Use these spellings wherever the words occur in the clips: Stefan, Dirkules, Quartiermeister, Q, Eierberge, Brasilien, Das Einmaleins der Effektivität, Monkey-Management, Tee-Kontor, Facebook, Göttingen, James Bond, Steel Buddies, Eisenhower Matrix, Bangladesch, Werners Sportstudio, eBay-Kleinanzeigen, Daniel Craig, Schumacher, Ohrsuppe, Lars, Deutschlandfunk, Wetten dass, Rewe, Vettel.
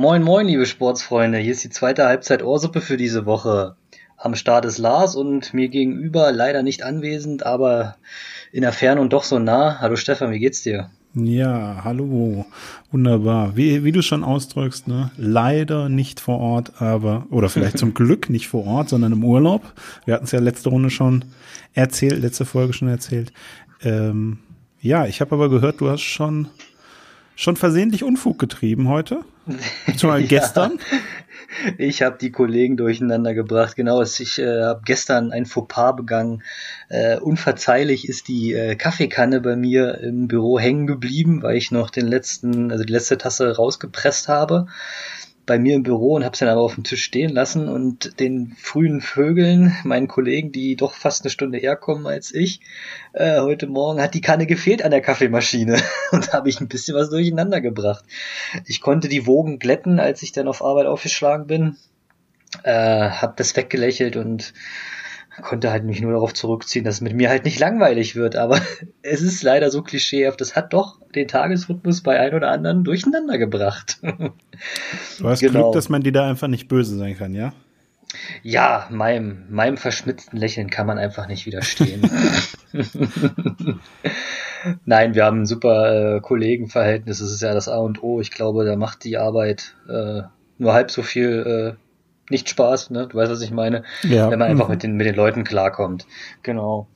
Moin moin, liebe Sportsfreunde, hier ist die zweite Halbzeit Ohrsuppe für diese Woche. Am Start ist Lars und mir gegenüber, leider nicht anwesend, aber in der Ferne und doch so nah. Hallo Stefan, wie geht's dir? Ja, hallo, wunderbar. Wie du schon ausdrückst, ne? Leider nicht vor Ort, aber, oder vielleicht zum Glück nicht vor Ort, sondern im Urlaub. Wir hatten es ja letzte Folge schon erzählt. Ja, ich habe aber gehört, du hast schon versehentlich Unfug getrieben heute. Beziehungsweise gestern. Ich habe die Kollegen durcheinander gebracht. Genau, ich habe gestern ein Fauxpas begangen. Unverzeihlich ist die Kaffeekanne bei mir im Büro hängen geblieben, weil ich noch die letzte Tasse rausgepresst habe bei mir im Büro und habe es dann aber auf dem Tisch stehen lassen und den frühen Vögeln, meinen Kollegen, die doch fast eine Stunde eher kommen als ich, heute Morgen hat die Kanne gefehlt an der Kaffeemaschine und da habe ich ein bisschen was durcheinander gebracht. Ich konnte die Wogen glätten, als ich dann auf Arbeit aufgeschlagen bin, habe das weggelächelt und konnte halt mich nur darauf zurückziehen, dass es mit mir halt nicht langweilig wird, aber es ist leider so klischeehaft, das hat doch den Tagesrhythmus bei ein oder anderen durcheinander gebracht. Du hast genau Glück, dass man dir da einfach nicht böse sein kann, ja? Ja, meinem verschmitzten Lächeln kann man einfach nicht widerstehen. Nein, wir haben ein super Kollegenverhältnis, das ist ja das A und O. Ich glaube, da macht die Arbeit nur halb so viel nicht Spaß, ne? Du weißt, was ich meine, ja. Wenn man einfach mit den Leuten klarkommt. Genau.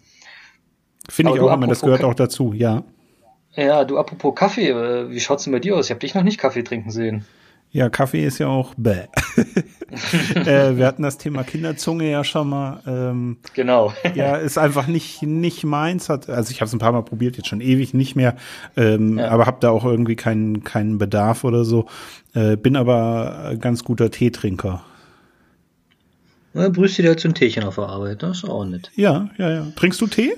Finde ich auch immer, das gehört auch dazu, ja. Ja, du, apropos Kaffee, wie schaut's denn bei dir aus? Ich habe dich noch nicht Kaffee trinken sehen. Ja, Kaffee ist ja auch bäh. Wir hatten das Thema Kinderzunge ja schon mal. Genau. Ja, ist einfach nicht meins. Also ich habe es ein paar Mal probiert, jetzt schon ewig nicht mehr. Aber habe da auch irgendwie keinen Bedarf oder so. Bin aber ganz guter Teetrinker. Brüst dir halt so ein Teechen auf der Arbeit, das ist auch nett. Ja. Trinkst du Tee?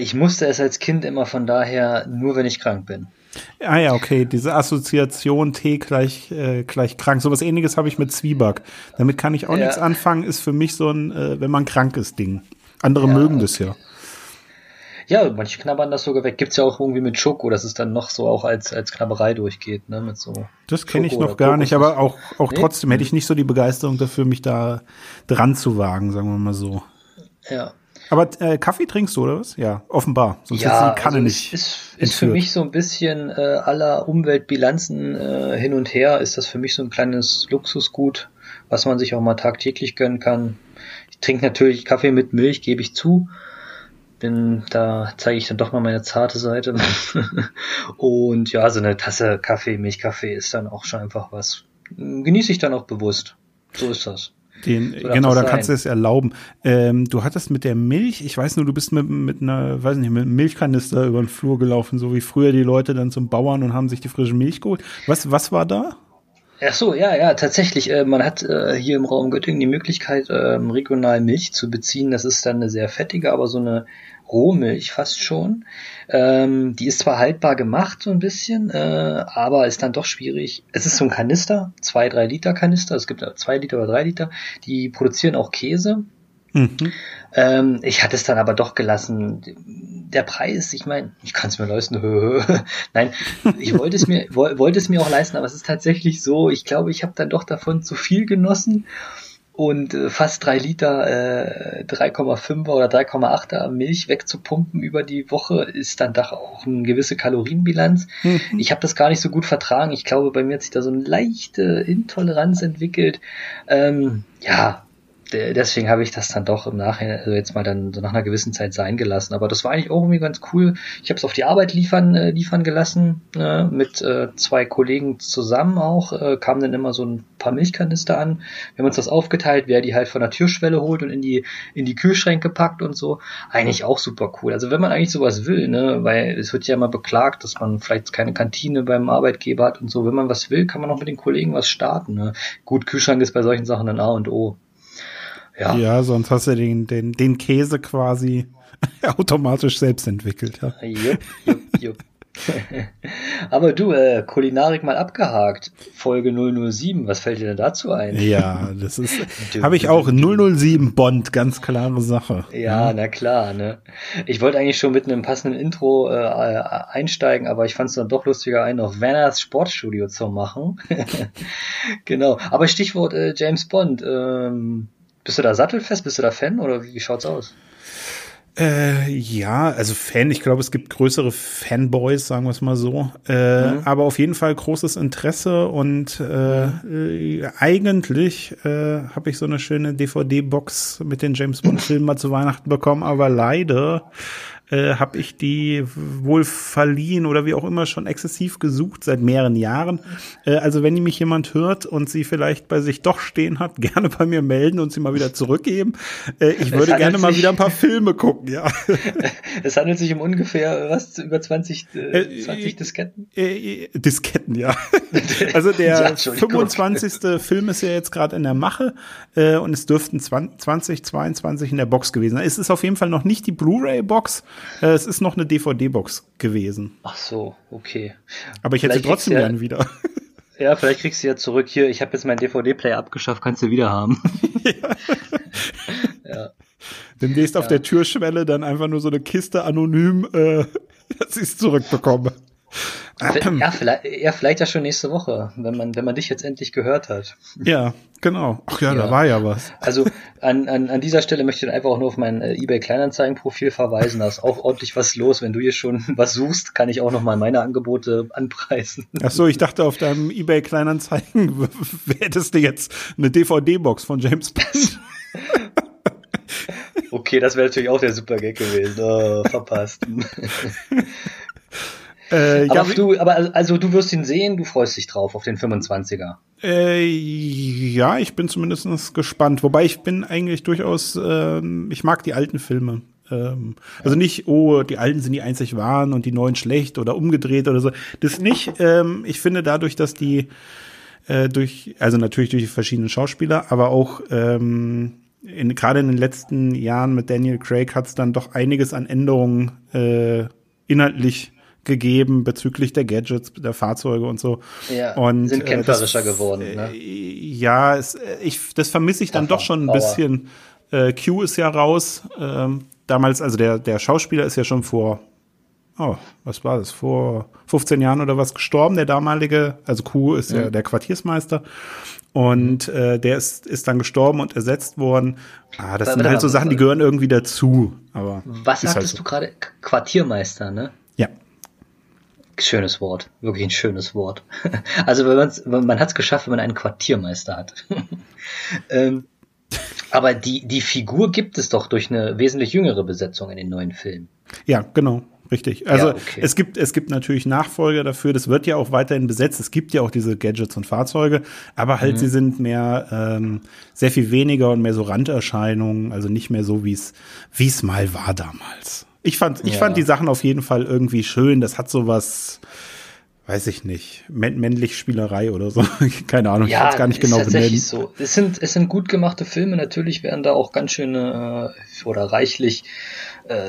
Ich musste es als Kind immer, von daher nur, wenn ich krank bin. Ah ja, okay, diese Assoziation Tee gleich krank. Sowas Ähnliches habe ich mit Zwieback. Damit kann ich auch nichts anfangen, ist für mich so ein, wenn man krank ist, Ding. Andere mögen das ja. Ja, manche knabbern das sogar weg. Gibt's ja auch irgendwie mit Schoko, dass es dann noch so auch als Knabberei durchgeht, ne? Mit so. Das kenne ich noch gar nicht, aber auch trotzdem hätte ich nicht so die Begeisterung dafür, mich da dran zu wagen, sagen wir mal so. Ja. Aber Kaffee trinkst du, oder was? Ja, offenbar. Sonst ja, kann also nicht. Ist für mich so ein bisschen aller Umweltbilanzen hin und her, ist das für mich so ein kleines Luxusgut, was man sich auch mal tagtäglich gönnen kann. Ich trinke natürlich Kaffee mit Milch, gebe ich zu. Da zeige ich dann doch mal meine zarte Seite. Und ja, so eine Tasse Kaffee, Milchkaffee ist dann auch schon einfach was. Genieße ich dann auch bewusst. So ist das. Da kannst du es erlauben. Du hattest mit der Milch, ich weiß nur, du bist mit einem Milchkanister über den Flur gelaufen, so wie früher die Leute dann zum Bauern und haben sich die frische Milch geholt. Was war da? Ach so, ja, tatsächlich. Man hat hier im Raum Göttingen die Möglichkeit, regional Milch zu beziehen. Das ist dann eine sehr fettige, aber so eine Rohmilch fast schon. Die ist zwar haltbar gemacht so ein bisschen, aber ist dann doch schwierig. Es ist so ein Kanister, 2-3 Liter Kanister. Es gibt 2 Liter oder 3 Liter. Die produzieren auch Käse. Mhm. Ich hatte es dann aber doch gelassen. Der Preis, ich meine, ich kann es mir leisten. Nein, ich wollte es mir auch leisten, aber es ist tatsächlich so, ich glaube, ich habe dann doch davon zu viel genossen und fast 3 Liter 3,5er oder 3,8er Milch wegzupumpen über die Woche ist dann doch auch eine gewisse Kalorienbilanz. Mhm. Ich habe das gar nicht so gut vertragen. Ich glaube, bei mir hat sich da so eine leichte Intoleranz entwickelt. Deswegen habe ich das dann doch im Nachhinein, also jetzt mal dann so nach einer gewissen Zeit sein gelassen. Aber das war eigentlich auch irgendwie ganz cool. Ich habe es auf die Arbeit liefern gelassen, mit 2 Kollegen zusammen auch. Kamen dann immer so ein paar Milchkanister an. Wir haben uns das aufgeteilt, wer die halt von der Türschwelle holt und in die Kühlschränke packt und so. Eigentlich auch super cool. Also wenn man eigentlich sowas will, ne, weil es wird ja immer beklagt, dass man vielleicht keine Kantine beim Arbeitgeber hat und so. Wenn man was will, kann man auch mit den Kollegen was starten. Ne? Gut, Kühlschrank ist bei solchen Sachen dann A und O. Ja. Ja, sonst hast du den Käse quasi automatisch selbst entwickelt. Ja. Jupp. Aber du, Kulinarik mal abgehakt. Folge 007, was fällt dir denn dazu ein? Ja, das ist, habe ich auch, 007 Bond, ganz klare Sache. Ja, na klar, ne. Ich wollte eigentlich schon mit einem passenden Intro einsteigen, aber ich fand es dann doch lustiger, einen auf Werners Sportstudio zu machen. Genau, aber Stichwort James Bond. Bist du da sattelfest, bist du da Fan oder wie schaut's aus? Ja, also Fan, ich glaube, es gibt größere Fanboys, sagen wir es mal so, aber auf jeden Fall großes Interesse und eigentlich habe ich so eine schöne DVD-Box mit den James-Bond-Filmen mal zu Weihnachten bekommen, aber leider habe ich die wohl verliehen oder wie auch immer schon exzessiv gesucht seit mehreren Jahren. Also wenn mich jemand hört und sie vielleicht bei sich doch stehen hat, gerne bei mir melden und sie mal wieder zurückgeben. Ich würde gerne mal wieder ein paar Filme gucken, ja. Es handelt sich um ungefähr, was, über 20 Disketten? Disketten, ja. Also der 25. Film ist ja jetzt gerade in der Mache und es dürften 22 in der Box gewesen sein. Es ist auf jeden Fall noch nicht die Blu-ray-Box, es ist noch eine DVD-Box gewesen. Ach so, okay. Aber ich hätte sie trotzdem gern wieder. Ja, vielleicht kriegst du ja zurück. Hier, ich habe jetzt meinen DVD-Player abgeschafft, kannst du wieder haben. Ja. Ja. Demnächst auf der Türschwelle dann einfach nur so eine Kiste anonym, dass ich es zurückbekomme. Ja, vielleicht ja schon nächste Woche, wenn man dich jetzt endlich gehört hat. Ja, genau. Ach ja, da war ja was. Also an dieser Stelle möchte ich einfach auch nur auf mein eBay-Kleinanzeigen-Profil verweisen. Da ist auch ordentlich was los. Wenn du hier schon was suchst, kann ich auch nochmal meine Angebote anpreisen. Ach so, ich dachte, auf deinem eBay-Kleinanzeigen hättest du jetzt eine DVD-Box von James Bond. Okay, das wäre natürlich auch der Super-Gag gewesen. Oh, verpasst. Aber du wirst ihn sehen, du freust dich drauf auf den 25er. Ja, ich bin zumindest gespannt. Wobei ich bin eigentlich durchaus, ich mag die alten Filme. Also nicht, die alten sind die einzig wahren und die neuen schlecht oder umgedreht oder so. Das nicht. Ich finde dadurch, dass die also natürlich durch die verschiedenen Schauspieler, aber auch gerade in den letzten Jahren mit Daniel Craig hat es dann doch einiges an Änderungen inhaltlich gegeben bezüglich der Gadgets, der Fahrzeuge und so. Ja, und sind kämpferischer geworden, ne? Ja, das vermisse ich dann doch schon ein bisschen. Q ist ja raus. Damals, also der Schauspieler ist ja schon vor, was war das, vor 15 Jahren oder was gestorben, der damalige, also Q ist ja der Quartiermeister. Und der ist dann gestorben und ersetzt worden. Das sind halt so Sachen, die gehören irgendwie dazu. Aber was sagtest halt so. Du gerade? Quartiermeister, ne? Ja. Schönes Wort, wirklich ein schönes Wort. Also man hat es geschafft, wenn man einen Quartiermeister hat. Aber die Figur gibt es doch durch eine wesentlich jüngere Besetzung in den neuen Filmen. Ja, genau, richtig. Also es gibt natürlich Nachfolger dafür, das wird ja auch weiterhin besetzt. Es gibt ja auch diese Gadgets und Fahrzeuge, aber halt sie sind mehr, sehr viel weniger und mehr so Randerscheinungen, also nicht mehr so, wie es mal war damals. Ich fand die Sachen auf jeden Fall irgendwie schön. Das hat sowas, weiß ich nicht, männlich Spielerei oder so. Keine Ahnung, ich kann es gar nicht genau benennen. Ja, ist tatsächlich so. Es sind gut gemachte Filme. Natürlich werden da auch ganz schöne oder reichlich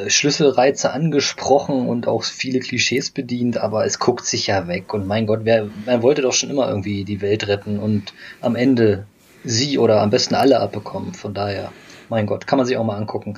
Schlüsselreize angesprochen und auch viele Klischees bedient. Aber es guckt sich ja weg. Und mein Gott, man wollte doch schon immer irgendwie die Welt retten und am Ende sie oder am besten alle abbekommen. Von daher, mein Gott, kann man sich auch mal angucken.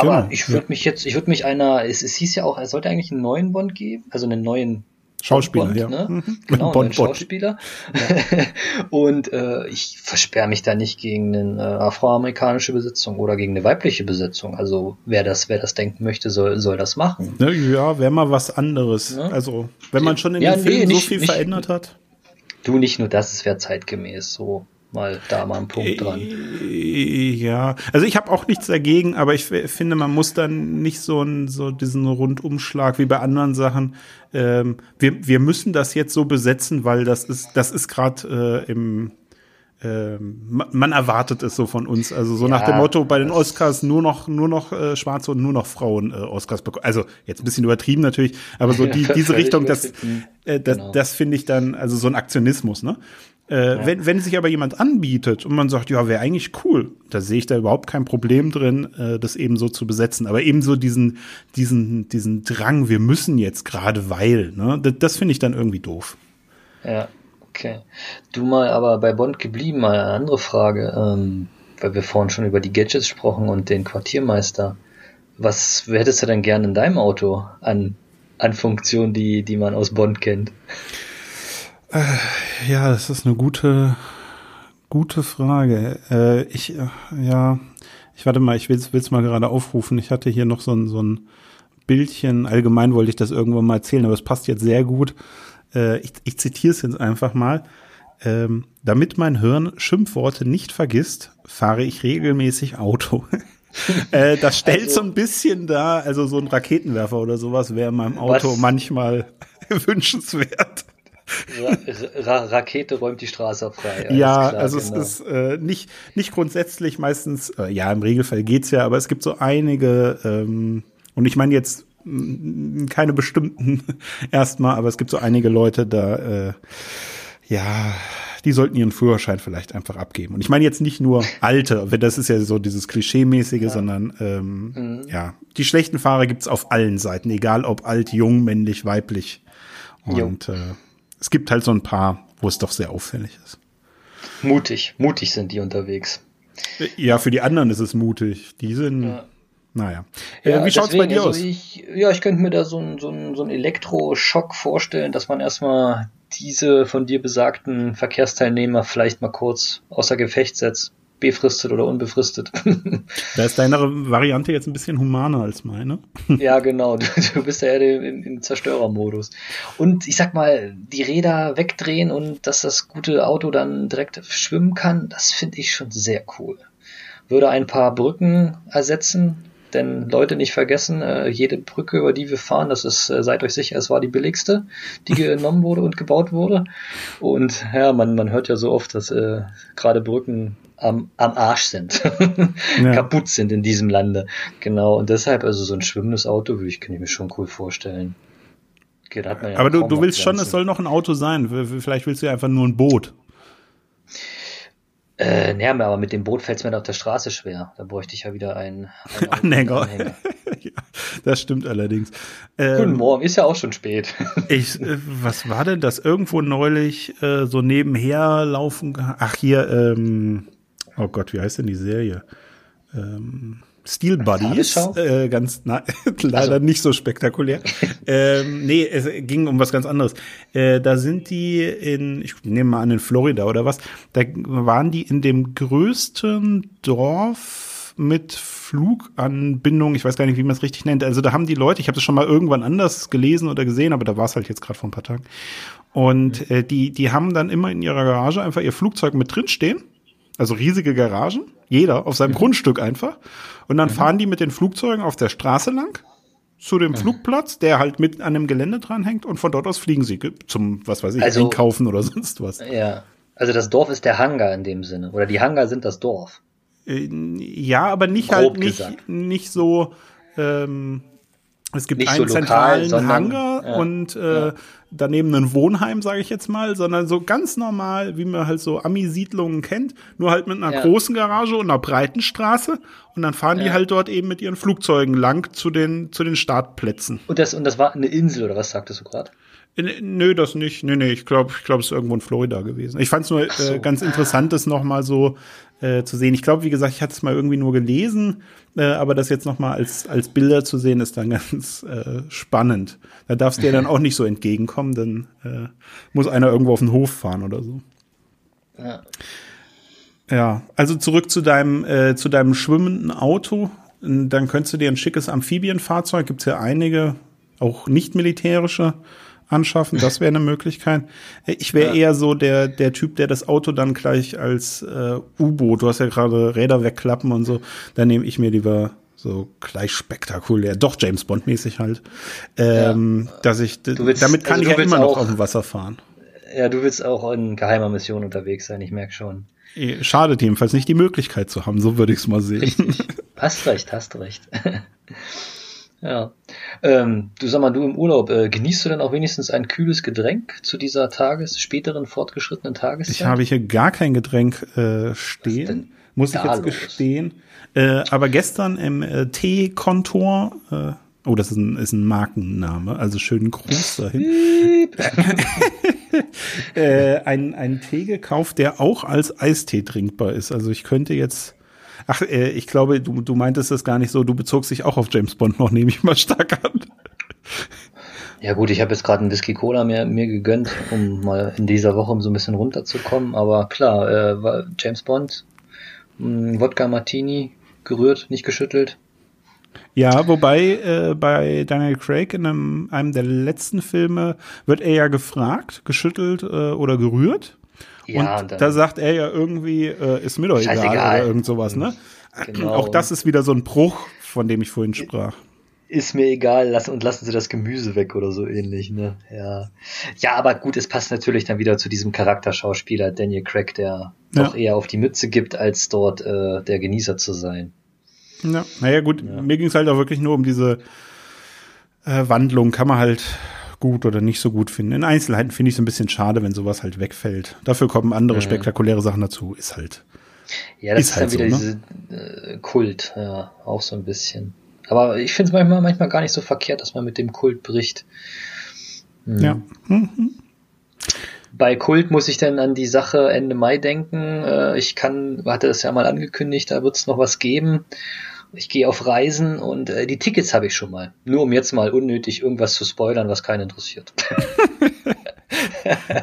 Aber ich würde mich es hieß ja auch, es sollte eigentlich einen neuen Bond geben, also einen neuen Schauspieler, Bond, ja. Ne? Genau, einen neuen Schauspieler. Ja. Und ich versperre mich da nicht gegen eine afroamerikanische Besetzung oder gegen eine weibliche Besetzung. Also wer das denken möchte, soll das machen. Ja, wäre mal was anderes. Ja? Also wenn man schon in den Filmen so viel verändert hat. Du, nicht nur das, es wäre zeitgemäß so. Mal da mal einen Punkt dran. Ja, also ich habe auch nichts dagegen, aber ich finde, man muss dann nicht so diesen Rundumschlag wie bei anderen Sachen. Wir müssen das jetzt so besetzen, weil das ist gerade man erwartet es so von uns. Also so nach dem Motto, bei den Oscars nur noch Schwarze und nur noch Frauen Oscars bekommen. Also jetzt ein bisschen übertrieben natürlich, aber so diese Richtung, das finde ich dann, also so ein Aktionismus, ne? Wenn sich aber jemand anbietet und man sagt, ja, wäre eigentlich cool, da sehe ich da überhaupt kein Problem drin, das eben so zu besetzen. Aber eben so diesen Drang, wir müssen jetzt gerade, weil, ne? Das finde ich dann irgendwie doof. Ja, okay. Du mal aber bei Bond geblieben, mal eine andere Frage, weil wir vorhin schon über die Gadgets gesprochen und den Quartiermeister. Was hättest du denn gerne in deinem Auto an Funktionen, die man aus Bond kennt? Ja, das ist eine gute Frage. Ich will es mal gerade aufrufen. Ich hatte hier noch so ein Bildchen. Allgemein wollte ich das irgendwann mal erzählen, aber es passt jetzt sehr gut. Ich zitiere es jetzt einfach mal. Damit mein Hirn Schimpfworte nicht vergisst, fahre ich regelmäßig Auto. Das stellt so ein bisschen dar, also so ein Raketenwerfer oder sowas wäre in meinem Auto manchmal wünschenswert. Rakete räumt die Straße frei. Ja, klar, also genau. Es ist nicht grundsätzlich meistens, im Regelfall geht's ja, aber es gibt so einige, und ich meine jetzt keine bestimmten erstmal, aber es gibt so einige Leute da, die sollten ihren Führerschein vielleicht einfach abgeben. Und ich meine jetzt nicht nur Alte, das ist ja so dieses Klischee-mäßige, sondern die schlechten Fahrer gibt's auf allen Seiten, egal ob alt, jung, männlich, weiblich. Und es gibt halt so ein paar, wo es doch sehr auffällig ist. Mutig sind die unterwegs. Ja, für die anderen ist es mutig. Die sind, naja. Wie schaut's bei dir aus? Ich könnte mir da so einen Elektroschock vorstellen, dass man erstmal diese von dir besagten Verkehrsteilnehmer vielleicht mal kurz außer Gefecht setzt. Befristet oder unbefristet. Da ist deine Variante jetzt ein bisschen humaner als meine. Ja, genau. Du bist ja im Zerstörermodus. Und ich sag mal, die Räder wegdrehen und dass das gute Auto dann direkt schwimmen kann, das finde ich schon sehr cool. Würde ein paar Brücken ersetzen, denn Leute, nicht vergessen, jede Brücke, über die wir fahren, das ist, seid euch sicher, es war die billigste, die genommen wurde und gebaut wurde. Und ja, man hört ja so oft, dass gerade Brücken am Arsch sind, kaputt sind in diesem Lande. Genau, und deshalb, also so ein schwimmendes Auto kann ich mir schon cool vorstellen. Okay, da hat man ja. Aber du willst schon, es soll noch ein Auto sein. Vielleicht willst du ja einfach nur ein Boot. Aber mit dem Boot fällt es mir auf der Straße schwer. Da bräuchte ich ja wieder einen Anhänger. Ja, das stimmt allerdings. Guten Morgen, ist ja auch schon spät. Was war denn das? Irgendwo neulich so nebenher laufen. Ach, hier, oh Gott, wie heißt denn die Serie? Steel Buddies, leider nicht so spektakulär. Es ging um was ganz anderes. Da sind die ich nehme mal an, in Florida oder was, da waren die in dem größten Dorf mit Fluganbindung, ich weiß gar nicht, wie man es richtig nennt. Also da haben die Leute, ich habe das schon mal irgendwann anders gelesen oder gesehen, aber da war es halt jetzt gerade vor ein paar Tagen. Und die haben dann immer in ihrer Garage einfach ihr Flugzeug mit drin stehen. Also riesige Garagen, jeder auf seinem Grundstück einfach. Und dann fahren die mit den Flugzeugen auf der Straße lang zu dem Flugplatz, der halt mitten an dem Gelände dranhängt. Und von dort aus fliegen sie zum, was weiß ich, einkaufen oder sonst was. Ja, also das Dorf ist der Hangar in dem Sinne. Oder die Hangar sind das Dorf. Ja, aber nicht grob halt nicht so es gibt nicht einen so lokal, zentralen Hangar und daneben ein Wohnheim, sage ich jetzt mal, sondern so ganz normal, wie man halt so Ami-Siedlungen kennt, nur halt mit einer großen Garage und einer breiten Straße. Und dann fahren die halt dort eben mit ihren Flugzeugen lang zu den Startplätzen. Und das war eine Insel, oder was sagtest du gerade? Nö, das nicht. Nee, ich glaube, es ist irgendwo in Florida gewesen. Ich fand es nur ganz interessant, das nochmal so zu sehen. Ich glaube, wie gesagt, ich hatte es mal irgendwie nur gelesen, aber das jetzt nochmal als Bilder zu sehen, ist dann ganz spannend. Da darfst du dir dann auch nicht so entgegenkommen, dann muss einer irgendwo auf den Hof fahren oder so. Ja, also zurück zu deinem schwimmenden Auto. Dann könntest du dir ein schickes Amphibienfahrzeug, gibt's ja einige, auch nicht militärische, anschaffen, das wäre eine Möglichkeit. Ich wäre eher so der Typ, der das Auto dann gleich als U-Boot, du hast ja gerade Räder wegklappen und so, dann nehme ich mir lieber so gleich spektakulär, doch James Bond-mäßig halt, dass ich, damit kann ich ja immer noch auf dem Wasser fahren. Ja, du willst auch in geheimer Mission unterwegs sein, ich merke schon. Schadet jedenfalls nicht, die Möglichkeit zu haben, so würde ich es mal sehen. Richtig. Hast recht. Ja. Du, sag mal, du im Urlaub, genießt du denn auch wenigstens ein kühles Getränk zu dieser späteren fortgeschrittenen Tageszeit? Ich habe hier gar kein Getränk stehen, muss ich jetzt gestehen. Aber gestern im Tee-Kontor, oh, das ist ein Markenname, also schönen Gruß dahin. Einen Tee gekauft, der auch als Eistee trinkbar ist. Also ich könnte jetzt... Ach, ich glaube, du meintest das gar nicht so. Du bezogst dich auch auf James Bond noch, nehme ich mal stark an. Ja gut, ich habe jetzt gerade einen Whisky-Cola mir gegönnt, um mal in dieser Woche so ein bisschen runterzukommen. Aber klar, James Bond, Wodka-Martini, gerührt, nicht geschüttelt. Ja, wobei bei Daniel Craig in einem der letzten Filme wird er ja gefragt, geschüttelt oder gerührt. Ja, und da sagt er ja irgendwie, ist mir doch egal oder irgend sowas, ne? Genau. Auch das ist wieder so ein Bruch, von dem ich vorhin sprach. Ist mir egal, lassen Sie das Gemüse weg oder so ähnlich, ne? Ja. Ja, aber gut, es passt natürlich dann wieder zu diesem Charakterschauspieler Daniel Craig, der doch eher auf die Mütze gibt, als dort der Genießer zu sein. Ja. Naja gut, mir ging es halt auch wirklich nur um diese Wandlung, kann man halt gut oder nicht so gut finden. In Einzelheiten finde ich es ein bisschen schade, wenn sowas halt wegfällt. Dafür kommen andere spektakuläre Sachen dazu. Ist halt. Ja, das ist halt dann wieder so, ne? Diese Kult, ja, auch so ein bisschen. Aber ich finde es manchmal gar nicht so verkehrt, dass man mit dem Kult bricht. Mhm. Ja. Mhm. Bei Kult muss ich dann an die Sache Ende Mai denken. Ich hatte das ja mal angekündigt, da wird es noch was geben. Ich gehe auf Reisen und die Tickets habe ich schon mal. Nur um jetzt mal unnötig irgendwas zu spoilern, was keinen interessiert.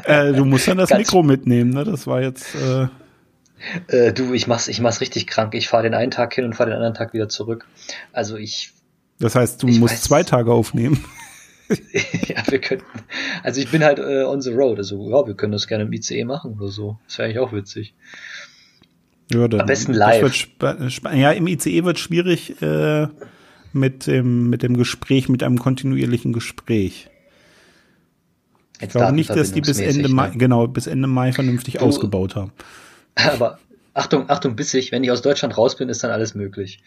Du musst dann das Mikro mitnehmen, ne? Das war jetzt... Du, ich mach's richtig krank. Ich fahre den einen Tag hin und fahre den anderen Tag wieder zurück. Also ich... Das heißt, du musst 2 Tage aufnehmen. Ja, wir könnten... Also ich bin halt on the road. Also ja, wir können das gerne im ICE machen oder so. Das wäre eigentlich auch witzig. Ja, am besten live. Ja, im ICE wird schwierig mit dem Gespräch, mit einem kontinuierlichen Gespräch. Ich glaube nicht, dass die bis Ende Mai vernünftig ausgebaut haben. Aber Achtung, wenn ich aus Deutschland raus bin, ist dann alles möglich.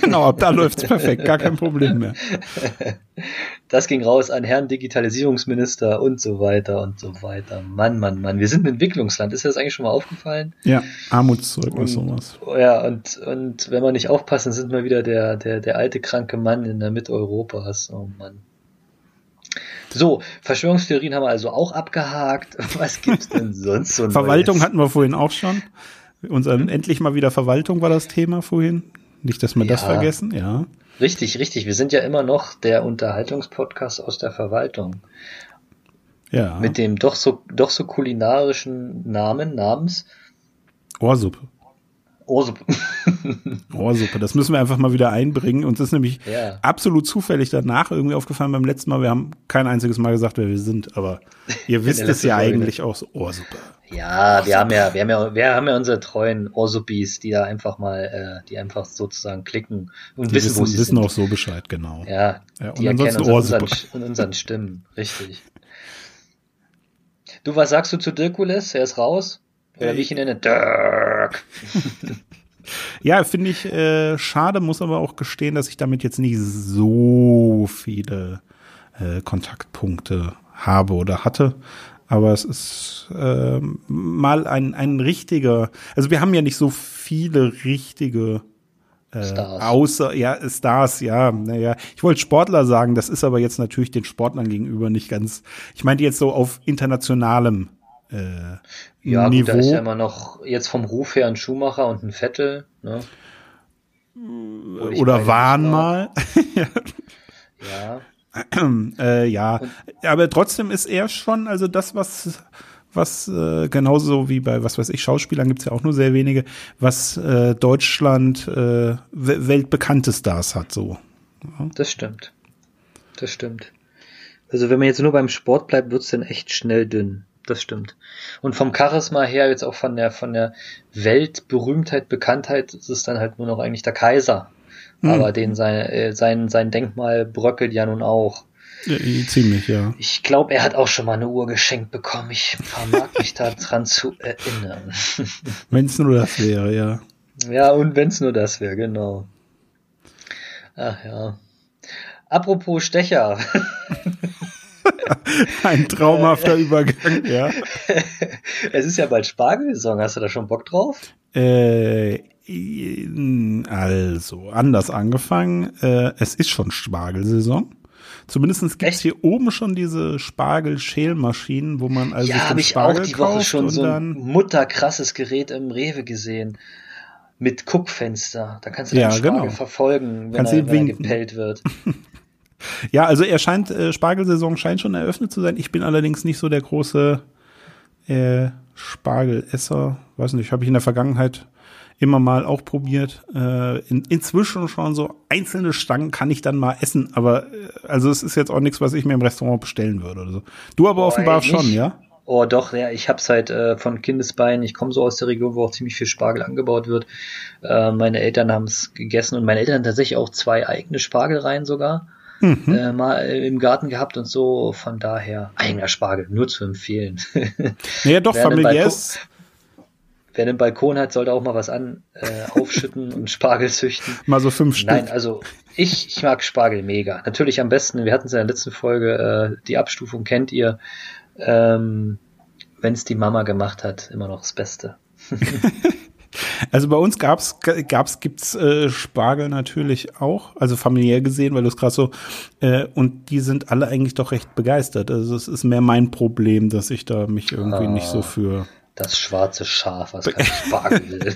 Genau, ab da läuft's perfekt, gar kein Problem mehr. Das ging raus an Herrn Digitalisierungsminister und so weiter. Mann, wir sind ein Entwicklungsland. Ist dir das eigentlich schon mal aufgefallen? Ja, Armutszeugnis sowas. Ja, und wenn wir nicht aufpassen, sind wir wieder der alte kranke Mann in der Mitte Europas. Oh Mann. So, Verschwörungstheorien haben wir also auch abgehakt. Was gibt's denn sonst so? Verwaltung Neues? Hatten wir vorhin auch schon. Endlich mal wieder Verwaltung war das Thema vorhin. Nicht, dass wir das vergessen, ja. Richtig. Wir sind ja immer noch der Unterhaltungspodcast aus der Verwaltung. Ja. Mit dem doch so kulinarischen Namens. Ohrsuppe. Ohrsuppe, das müssen wir einfach mal wieder einbringen. Uns ist nämlich absolut zufällig danach irgendwie aufgefallen beim letzten Mal. Wir haben kein einziges Mal gesagt, wer wir sind, aber ihr wisst es ja Folge. Eigentlich auch so. Ohrsuppe. Ja, Ohrsuppe. Wir haben ja unsere treuen Ohrsuppis, die da einfach mal, die einfach sozusagen klicken und die wissen, wo sie sind. Die wissen auch so Bescheid, genau. Ja, und ansonsten Ohrsuppe. Unseren Stimmen, richtig. Du, was sagst du zu Dirkules? Er ist raus. Oder wie ich ihn nenne, Dirk. Ja, finde ich schade, muss aber auch gestehen, dass ich damit jetzt nicht so viele Kontaktpunkte habe oder hatte. Aber es ist mal ein richtiger, also wir haben ja nicht so viele richtige Stars. Stars, ja. Naja, ich wollte Sportler sagen, das ist aber jetzt natürlich den Sportlern gegenüber nicht ganz, ich meinte jetzt so auf internationalem Niveau. Gut, da ist ja immer noch jetzt vom Ruf her ein Schumacher und ein Vettel. Ne? Oder waren mal. Ja. Aber trotzdem ist er schon, also das, was genauso wie bei, was weiß ich, Schauspielern gibt es ja auch nur sehr wenige, was Deutschland weltbekannte Stars hat. So. Ja. Das stimmt. Also wenn man jetzt nur beim Sport bleibt, wird es dann echt schnell dünn. Das stimmt. Und vom Charisma her, jetzt auch von der Weltberühmtheit, Bekanntheit, ist es dann halt nur noch eigentlich der Kaiser. Mhm. Aber sein Denkmal bröckelt ja nun auch. Ziemlich, ja. Ich glaube, er hat auch schon mal eine Uhr geschenkt bekommen. Ich vermag mich daran zu erinnern. Wenn es nur das wäre, ja. Ja, und wenn es nur das wäre, genau. Ach ja. Apropos Stecher. Ein traumhafter Übergang, ja. Es ist ja bald Spargelsaison. Hast du da schon Bock drauf? Also, anders angefangen. Es ist schon Spargelsaison. Zumindest gibt es hier oben schon diese Spargelschälmaschinen, wo man also ja, habe ich auch die Woche schon so ein mutterkrasses Gerät im Rewe gesehen. Mit Guckfenster. Da kannst du den Spargel verfolgen, wenn er gepellt wird. Ja, also Spargelsaison scheint schon eröffnet zu sein. Ich bin allerdings nicht so der große Spargelesser. Weiß nicht, habe ich in der Vergangenheit immer mal auch probiert. Inzwischen schon so einzelne Stangen kann ich dann mal essen. Aber also es ist jetzt auch nichts, was ich mir im Restaurant bestellen würde oder so. Du aber offenbar schon, ja? Oh doch, ja, ich habe es halt von Kindesbeinen. Ich komme so aus der Region, wo auch ziemlich viel Spargel angebaut wird. Meine Eltern haben es gegessen und meine Eltern haben tatsächlich auch 2 eigene Spargelreihen sogar. Mhm. Mal im Garten gehabt und so, von daher eigener Spargel, nur zu empfehlen. Naja, doch, familiär. Wer den Balkon hat, sollte auch mal was aufschütten und Spargel züchten. Mal so 5 Stück. Nein, also ich mag Spargel mega. Natürlich am besten, wir hatten es in der letzten Folge, die Abstufung kennt ihr, wenn es die Mama gemacht hat, immer noch das Beste. Also bei uns gibt's Spargel natürlich auch, also familiär gesehen, weil du es gerade so, und die sind alle eigentlich doch recht begeistert. Also es ist mehr mein Problem, dass ich da mich irgendwie nicht so für... Das schwarze Schaf, was kein Spargel will.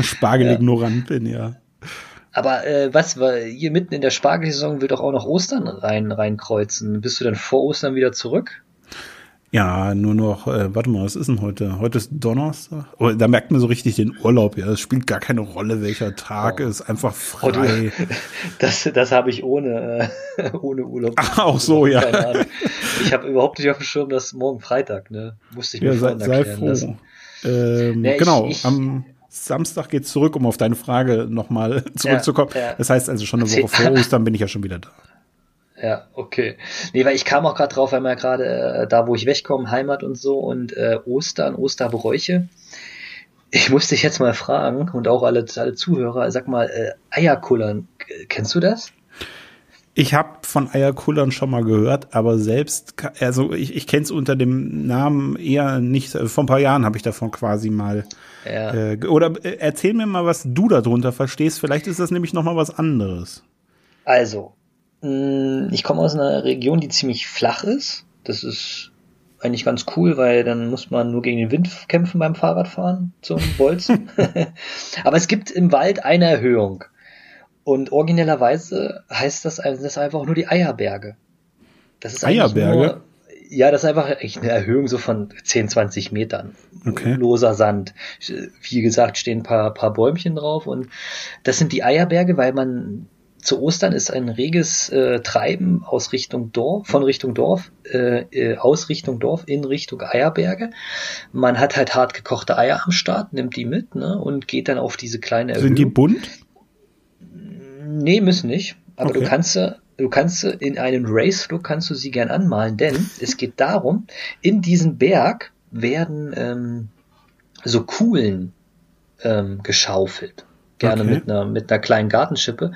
Spargel-ignorant bin, ja. Aber hier mitten in der Spargelsaison will doch auch noch Ostern reinkreuzen. Bist du denn vor Ostern wieder zurück? Ja, nur noch, warte mal, was ist denn heute? Heute ist Donnerstag. Oh, da merkt man so richtig den Urlaub, ja. Es spielt gar keine Rolle, welcher Tag ist. Einfach frei. Oh, das habe ich ohne Urlaub. Ach, auch so, ja. Keine Ahnung. Ich habe überhaupt nicht auf dem Schirm, dass morgen Freitag, ne? Musste ich mir vorhin erklären. Sei froh. Genau, am Samstag geht's zurück, um auf deine Frage nochmal zurückzukommen. Ja. Das heißt also schon eine Woche vor Ostern bin ich ja schon wieder da. Ja, okay. Nee, weil ich kam auch gerade drauf, weil wir gerade da, wo ich wegkomme, Heimat und so und Osterbräuche. Ich muss dich jetzt mal fragen und auch alle Zuhörer, sag mal, Eierkullern, kennst du das? Ich habe von Eierkullern schon mal gehört, aber selbst, also ich kenne es unter dem Namen eher nicht. Vor ein paar Jahren habe ich davon quasi mal. Ja. Oder erzähl mir mal, was du darunter verstehst. Vielleicht ist das nämlich nochmal was anderes. Also, ich komme aus einer Region, die ziemlich flach ist. Das ist eigentlich ganz cool, weil dann muss man nur gegen den Wind kämpfen beim Fahrradfahren zum Bolzen. Aber es gibt im Wald eine Erhöhung. Und originellerweise heißt das einfach nur die Eierberge. Das ist Eierberge? Das ist einfach eine Erhöhung so von 10, 20 Metern. Okay. Loser Sand. Wie gesagt, stehen ein paar Bäumchen drauf. Und das sind die Eierberge, weil man... Zu Ostern ist ein reges Treiben aus Richtung Dorf in Richtung Eierberge. Man hat halt hart gekochte Eier am Start, nimmt die mit, ne, und geht dann auf diese kleine Erhöhung. Sind die bunt? Nee, müssen nicht. Aber okay. Du kannst in einem Raceflug kannst du sie gern anmalen, denn es geht darum, in diesem Berg werden so Kuhlen geschaufelt. Gerne mit einer kleinen Gartenschippe.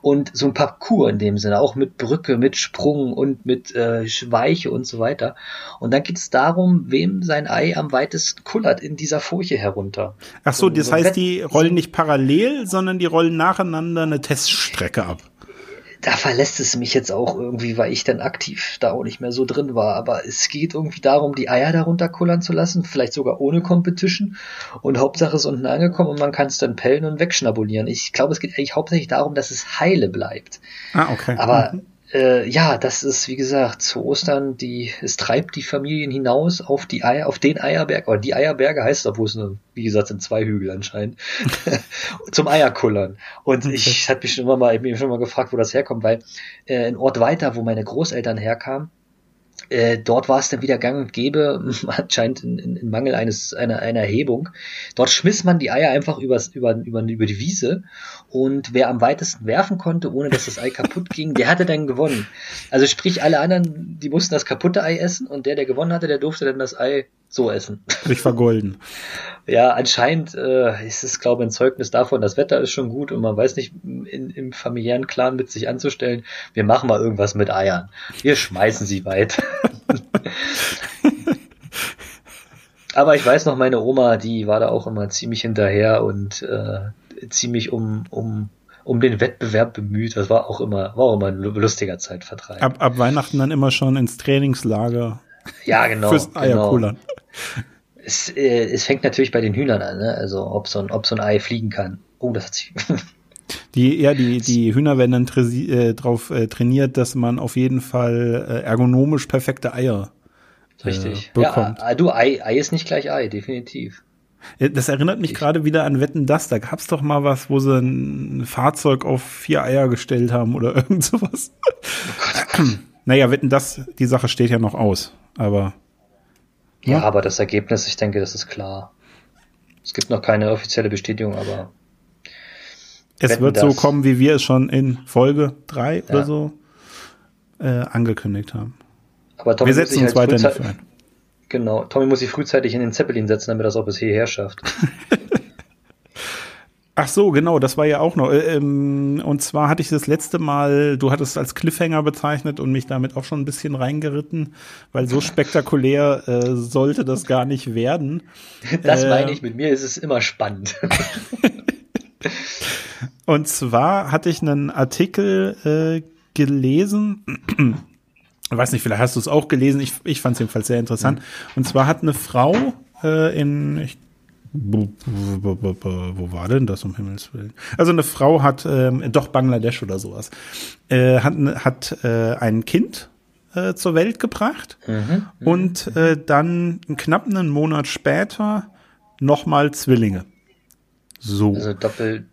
Und so ein Parcours in dem Sinne, auch mit Brücke, mit Sprung und mit Weiche und so weiter. Und dann geht es darum, wem sein Ei am weitesten kullert in dieser Furche herunter. Ach so, das heißt, die rollen nicht parallel, sondern die rollen nacheinander eine Teststrecke ab. Da verlässt es mich jetzt auch irgendwie, weil ich dann aktiv da auch nicht mehr so drin war. Aber es geht irgendwie darum, die Eier darunter kullern zu lassen, vielleicht sogar ohne Competition. Und Hauptsache ist unten angekommen und man kann es dann pellen und wegschnabulieren. Ich glaube, es geht eigentlich hauptsächlich darum, dass es heile bleibt. Ah, okay. Aber das ist, wie gesagt, zu Ostern, es treibt die Familien hinaus auf die Eier, auf den Eierberg. Oder die Eierberge heißt es, obwohl es nur, wie gesagt, sind 2 Hügel anscheinend. Zum Eierkullern. Und ich habe mich schon mal gefragt, wo das herkommt, weil ein Ort weiter, wo meine Großeltern herkamen, Dort war es dann wieder gang und gäbe, anscheinend in Mangel einer Erhebung. Dort schmiss man die Eier einfach über die Wiese, und wer am weitesten werfen konnte, ohne dass das Ei kaputt ging, der hatte dann gewonnen. Also sprich, alle anderen, die mussten das kaputte Ei essen, und der gewonnen hatte, der durfte dann das Ei so essen. Sprich vergolden. Ja, anscheinend ist es, glaube ich, ein Zeugnis davon, das Wetter ist schon gut und man weiß nicht, im familiären Clan mit sich anzustellen, wir machen mal irgendwas mit Eiern. Wir schmeißen sie weit. Aber ich weiß noch, meine Oma, die war da auch immer ziemlich hinterher und ziemlich um den Wettbewerb bemüht. Das war auch immer ein lustiger Zeitvertreib. Ab Weihnachten dann immer schon ins Trainingslager. Ja, genau. Fürs Eierkullern. Genau. Es fängt natürlich bei den Hühnern an, ne? Also ob so ein Ei fliegen kann. Oh, das hat sich... Die Hühner werden dann drauf trainiert, dass man auf jeden Fall ergonomisch perfekte Eier bekommt. Ja, Ei ist nicht gleich Ei, definitiv. Das erinnert mich gerade wieder an Wetten dass. Da gab es doch mal was, wo sie ein Fahrzeug auf 4 Eier gestellt haben oder irgend sowas. Oh, naja, Wetten dass, die Sache steht ja noch aus, aber... Ja, aber das Ergebnis, ich denke, das ist klar. Es gibt noch keine offizielle Bestätigung, aber... Es wird so kommen, wie wir es schon in Folge 3 oder so angekündigt haben. Aber Tommy, wir setzen uns weiter nicht ein. Genau, Tommy muss sich frühzeitig in den Zeppelin setzen, damit er es auch bis hierher schafft. Ach so, genau, das war ja auch noch. Und zwar hatte ich das letzte Mal, du hattest es als Cliffhanger bezeichnet und mich damit auch schon ein bisschen reingeritten, weil so spektakulär sollte das gar nicht werden. Das meine ich, mit mir ist es immer spannend. Und zwar hatte ich einen Artikel gelesen, ich weiß nicht, vielleicht hast du es auch gelesen, ich fand es jedenfalls sehr interessant. Und zwar hat eine Frau wo war denn das, um Himmels Willen? Also eine Frau hat, Bangladesch oder sowas, hat ein Kind zur Welt gebracht und dann knapp einen Monat später nochmal Zwillinge. So. Also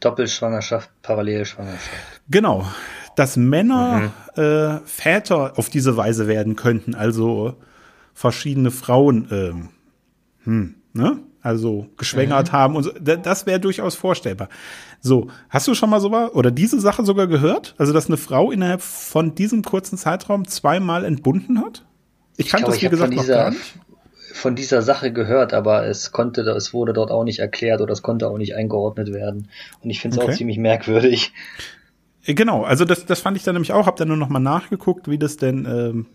Doppelschwangerschaft, Parallelschwangerschaft. Genau, dass Männer Väter auf diese Weise werden könnten, also verschiedene Frauen, ne? Also geschwängert haben und so. Das wäre durchaus vorstellbar. So, hast du schon mal sowas oder diese Sache sogar gehört? Also, dass eine Frau innerhalb von diesem kurzen Zeitraum zweimal entbunden hat? Ich kannte das, wie gesagt, noch gar nicht. Von dieser Sache gehört, aber es wurde dort auch nicht erklärt oder es konnte auch nicht eingeordnet werden. Und ich finde es auch ziemlich merkwürdig. Genau, also das fand ich dann nämlich auch, habe dann nur noch mal nachgeguckt, wie das denn,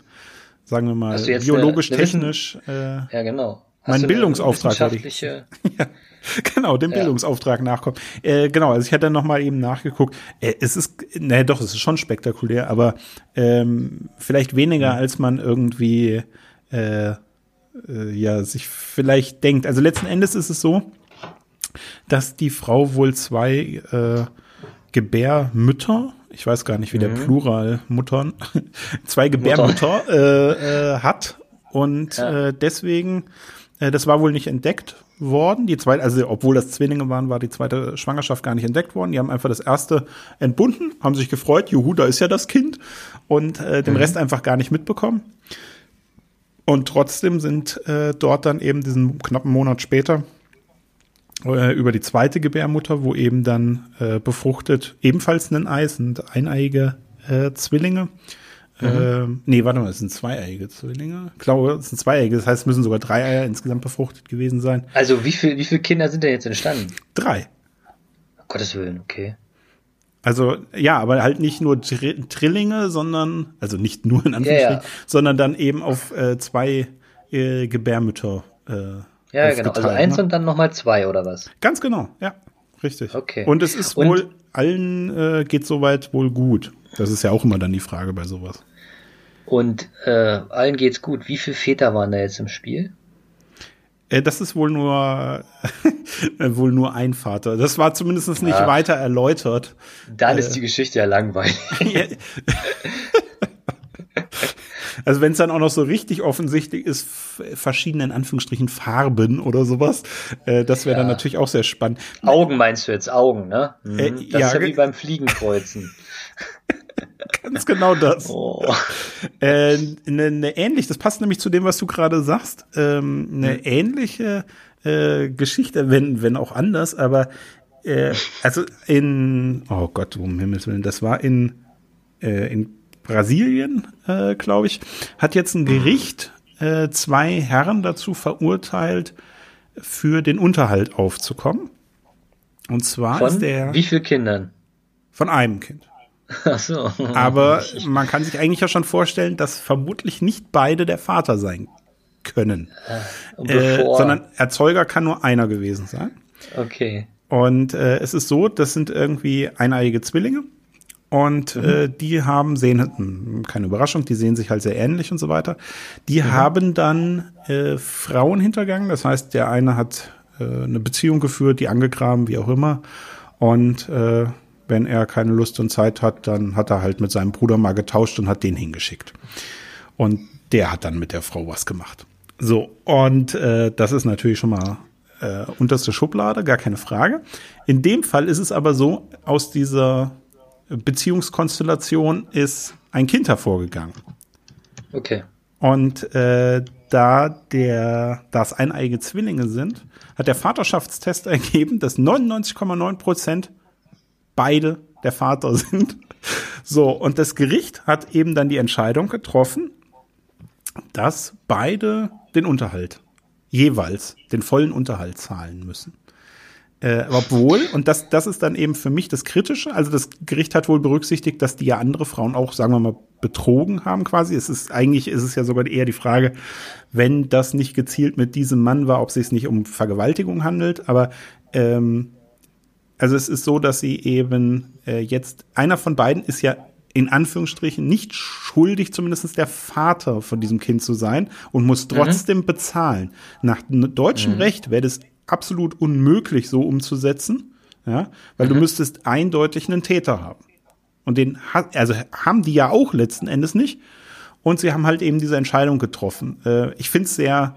sagen wir mal, biologisch, technisch. Ja, genau. Mein Bildungsauftrag hatte ich. Ja, genau, dem Bildungsauftrag nachkommen. Genau, also ich hatte dann noch mal eben nachgeguckt. Es ist schon spektakulär, aber vielleicht weniger, als man irgendwie sich vielleicht denkt. Also letzten Endes ist es so, dass die Frau wohl 2 Gebärmütter, ich weiß gar nicht, wie der Plural Muttern, 2 Gebärmütter hat und deswegen, das war wohl nicht entdeckt worden. Die zweite, also obwohl das Zwillinge waren, war die zweite Schwangerschaft gar nicht entdeckt worden. Die haben einfach das erste entbunden, haben sich gefreut, juhu, da ist ja das Kind, und den Rest einfach gar nicht mitbekommen. Und trotzdem sind dort dann eben diesen knappen Monat später über die zweite Gebärmutter, wo eben dann befruchtet ebenfalls ein Ei, sind eineiige Zwillinge. Es sind zweieiige Zwillinge. Ich glaube, es sind zweieiige, das heißt, es müssen sogar 3 Eier insgesamt befruchtet gewesen sein. Also wie viele Kinder sind denn jetzt entstanden? 3. Um Gottes Willen, okay. Also, ja, aber halt nicht nur Trillinge, sondern, also nicht nur in Anführungsstrichen, sondern dann eben auf 2 Gebärmütter. Ja, genau, also 1 und dann nochmal 2 oder was? Ganz genau, ja, richtig. Okay. Und es ist wohl, allen geht soweit wohl gut. Das ist ja auch immer dann die Frage bei sowas. Und allen geht's gut. Wie viele Väter waren da jetzt im Spiel? Das ist wohl nur ein Vater. Das war zumindest nicht weiter erläutert. Dann ist die Geschichte ja langweilig. Also wenn es dann auch noch so richtig offensichtlich ist, verschiedene in Anführungsstrichen Farben oder sowas, das wäre dann natürlich auch sehr spannend. Augen meinst du jetzt, Augen, ne? Das ist ja wie beim Fliegenkreuzen. Ganz genau das. Oh. Ähnlich, das passt nämlich zu dem, was du gerade sagst, ähnliche Geschichte, wenn auch anders, aber also in, oh Gott, um Himmels Willen, das war in Brasilien, glaube ich, hat jetzt ein Gericht zwei Herren dazu verurteilt, für den Unterhalt aufzukommen. Und zwar von ist der... Wie viele Kindern? Von einem Kind. Ach so. Aber man kann sich eigentlich ja schon vorstellen, dass vermutlich nicht beide der Vater sein können. Sondern Erzeuger kann nur einer gewesen sein. Okay. Und es ist so, das sind irgendwie eineiige Zwillinge. Und die haben, keine Überraschung, die sehen sich halt sehr ähnlich und so weiter. Die haben dann Frauen hintergangen. Das heißt, der eine hat eine Beziehung geführt, die angegraben, wie auch immer. Und wenn er keine Lust und Zeit hat, dann hat er halt mit seinem Bruder mal getauscht und hat den hingeschickt. Und der hat dann mit der Frau was gemacht. So, und das ist natürlich schon mal unterste Schublade, gar keine Frage. In dem Fall ist es aber so, aus dieser Beziehungskonstellation ist ein Kind hervorgegangen. Okay. Und da es eineige Zwillinge sind, hat der Vaterschaftstest ergeben, dass 99,9% beide der Vater sind. So, und das Gericht hat eben dann die Entscheidung getroffen, dass beide den Unterhalt, jeweils den vollen Unterhalt zahlen müssen. Obwohl, und das ist dann eben für mich das Kritische, also das Gericht hat wohl berücksichtigt, dass die ja andere Frauen auch, sagen wir mal, betrogen haben quasi. Eigentlich ist es ja sogar eher die Frage, wenn das nicht gezielt mit diesem Mann war, ob es sich nicht um Vergewaltigung handelt. Aber also es ist so, dass sie eben jetzt, einer von beiden ist ja in Anführungsstrichen nicht schuldig, zumindest der Vater von diesem Kind zu sein und muss trotzdem bezahlen. Nach deutschem Recht wäre das absolut unmöglich so umzusetzen, ja, weil du müsstest eindeutig einen Täter haben. Und den haben die ja auch letzten Endes nicht. Und sie haben halt eben diese Entscheidung getroffen. Ich finde es sehr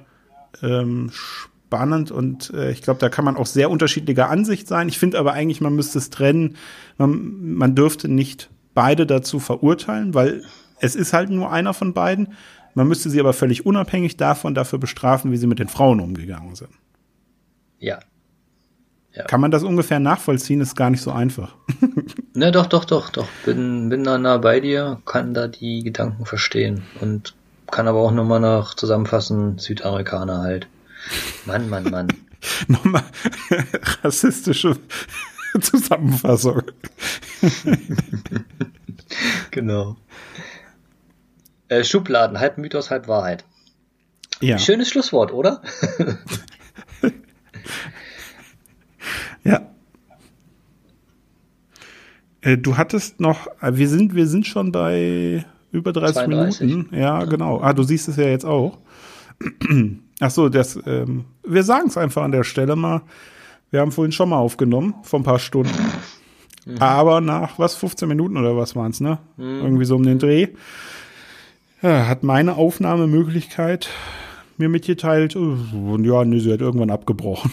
spannend und ich glaube, da kann man auch sehr unterschiedlicher Ansicht sein. Ich finde aber eigentlich, man müsste es trennen. Man dürfte nicht beide dazu verurteilen, weil es ist halt nur einer von beiden. Man müsste sie aber völlig unabhängig davon dafür bestrafen, wie sie mit den Frauen umgegangen sind. Ja. Ja. Kann man das ungefähr nachvollziehen? Ist gar nicht so einfach. Ne, doch. Bin da nah bei dir, kann da die Gedanken verstehen und kann aber auch nochmal nach zusammenfassen, Südamerikaner halt. Mann. Nochmal rassistische Zusammenfassung. Genau. Schubladen, halb Mythos, halb Wahrheit. Ja. Schönes Schlusswort, oder? Ja. Du hattest noch, wir sind schon bei über 32 Minuten. Ja, genau. Ah, du siehst es ja jetzt auch. Ach so, das, wir sagen es einfach an der Stelle mal. Wir haben vorhin schon mal aufgenommen, vor ein paar Stunden. Aber nach, 15 Minuten oder was waren es, ne? Irgendwie so um den Dreh. Ja, hat meine Aufnahmemöglichkeit mir mitgeteilt, ja, nee, sie hat irgendwann abgebrochen.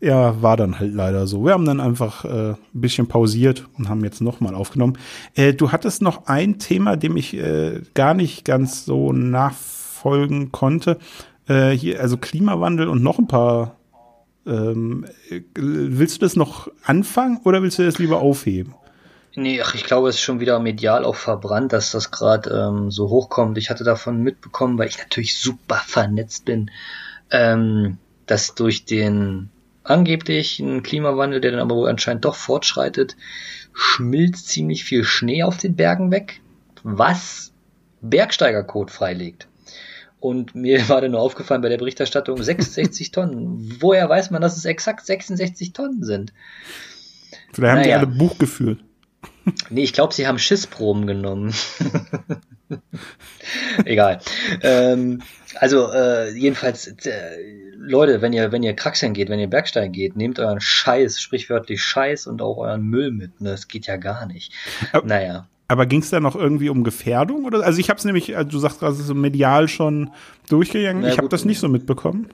Ja, war dann halt leider so. Wir haben dann einfach ein bisschen pausiert und haben jetzt nochmal aufgenommen. Du hattest noch ein Thema, dem ich gar nicht ganz so nachfolgen konnte. Hier, also Klimawandel und noch ein paar. Willst du das noch anfangen oder willst du das lieber aufheben? Nee, ich glaube, es ist schon wieder medial auch verbrannt, dass das gerade so hochkommt. Ich hatte davon mitbekommen, weil ich natürlich super vernetzt bin, dass durch den angeblichen Klimawandel, der dann aber wohl anscheinend doch fortschreitet, schmilzt ziemlich viel Schnee auf den Bergen weg, was Bergsteigerkot freilegt. Und mir war dann nur aufgefallen bei der Berichterstattung 66 Tonnen. Woher weiß man, dass es exakt 66 Tonnen sind? Vielleicht haben die alle Buch geführt. Nee, ich glaube, sie haben Schissproben genommen. Egal. Jedenfalls, Leute, wenn ihr kraxeln geht, wenn ihr Bergsteigen geht, nehmt euren Scheiß, sprichwörtlich Scheiß und auch euren Müll mit. Ne? Das geht ja gar nicht. Aber ging es da noch irgendwie um Gefährdung? Oder? Also ich habe es nämlich, du sagst gerade, es ist so medial schon durchgegangen. Ich habe das nicht so mitbekommen.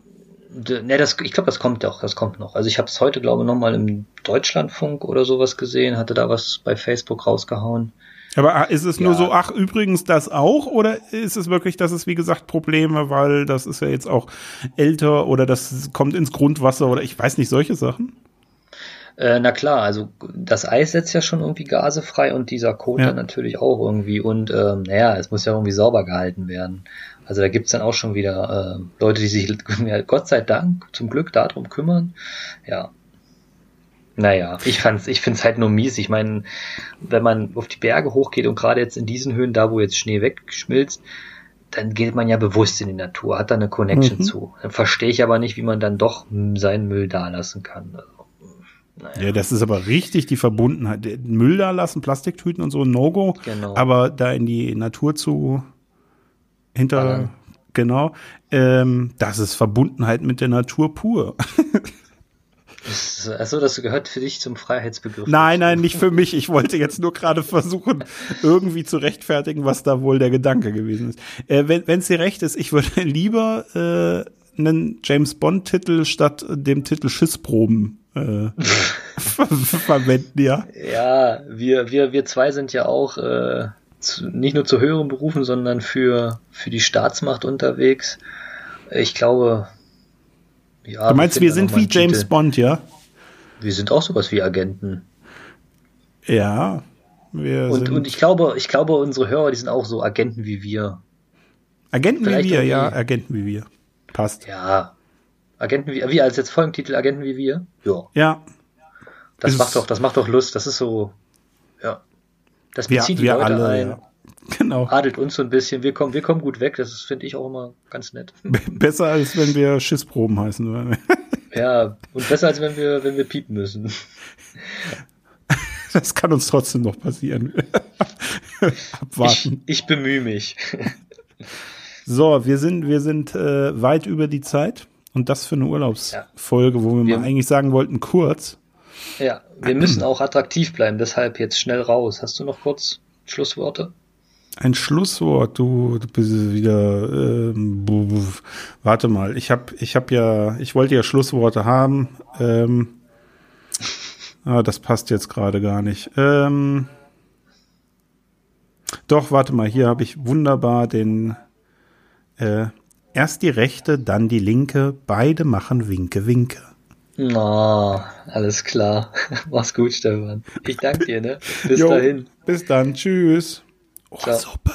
Ich glaube, das kommt noch. Also ich habe es heute, glaube ich, nochmal im Deutschlandfunk oder sowas gesehen, hatte da was bei Facebook rausgehauen. Aber ist es nur so, ach, übrigens das auch, oder ist es wirklich, dass es, wie gesagt, Probleme, weil das ist ja jetzt auch älter oder das kommt ins Grundwasser oder ich weiß nicht, solche Sachen? Na klar, also das Eis setzt ja schon irgendwie Gase frei und dieser Kot dann natürlich auch irgendwie und es muss ja irgendwie sauber gehalten werden. Also da gibt's dann auch schon wieder Leute, die sich Gott sei Dank zum Glück darum kümmern. Ja. Naja, ich find's halt nur mies. Ich meine, wenn man auf die Berge hochgeht und gerade jetzt in diesen Höhen, da wo jetzt Schnee wegschmilzt, dann geht man ja bewusst in die Natur, hat da eine Connection zu. Dann verstehe ich aber nicht, wie man dann doch seinen Müll dalassen kann. Also, naja. Ja, das ist aber richtig die Verbundenheit. Müll dalassen, Plastiktüten und so, No-Go. Genau. Aber da in die Natur zu das ist Verbundenheit mit der Natur pur. Also, das gehört für dich zum Freiheitsbegriff. Nein, nicht für mich. Ich wollte jetzt nur gerade versuchen, irgendwie zu rechtfertigen, was da wohl der Gedanke gewesen ist. Wenn es dir recht ist, ich würde lieber einen James-Bond-Titel statt dem Titel Schissproben verwenden, ja. Ja, wir zwei sind ja auch nicht nur zu höheren Berufen, sondern für die Staatsmacht unterwegs. Ich glaube... Ja, du meinst, wir sind wie James Bond, ja? Wir sind auch sowas wie Agenten. Ja. Und ich glaube, unsere Hörer, die sind auch so Agenten wie wir. Agenten vielleicht wie wir, irgendwie. Ja, Agenten wie wir. Passt. Ja. Agenten wie wir, als jetzt Folgentitel Agenten wie wir? Ja. Ja. Das macht doch Lust, das ist so, ja. Das bezieht die Leute alle, ein. Ja. Genau. Adelt uns so ein bisschen. Wir kommen gut weg. Das finde ich auch immer ganz nett. Besser als wenn wir Schissproben heißen. Ja, und besser als wenn wir piepen müssen. Das kann uns trotzdem noch passieren. Abwarten. Ich bemühe mich. So, wir sind weit über die Zeit und das für eine Urlaubsfolge, wo wir mal eigentlich sagen wollten kurz. Ja, wir müssen auch attraktiv bleiben. Deshalb jetzt schnell raus. Hast du noch kurz Schlussworte? Ein Schlusswort, du bist wieder, warte mal, ich wollte ja Schlussworte haben, das passt jetzt gerade gar nicht, doch, warte mal, hier habe ich wunderbar den, erst die rechte, dann die linke, beide machen Winke, Winke. Na, alles klar, mach's gut, Stefan, ich danke dir, ne, bis dahin. Bis dann, tschüss. Ohrsuppe.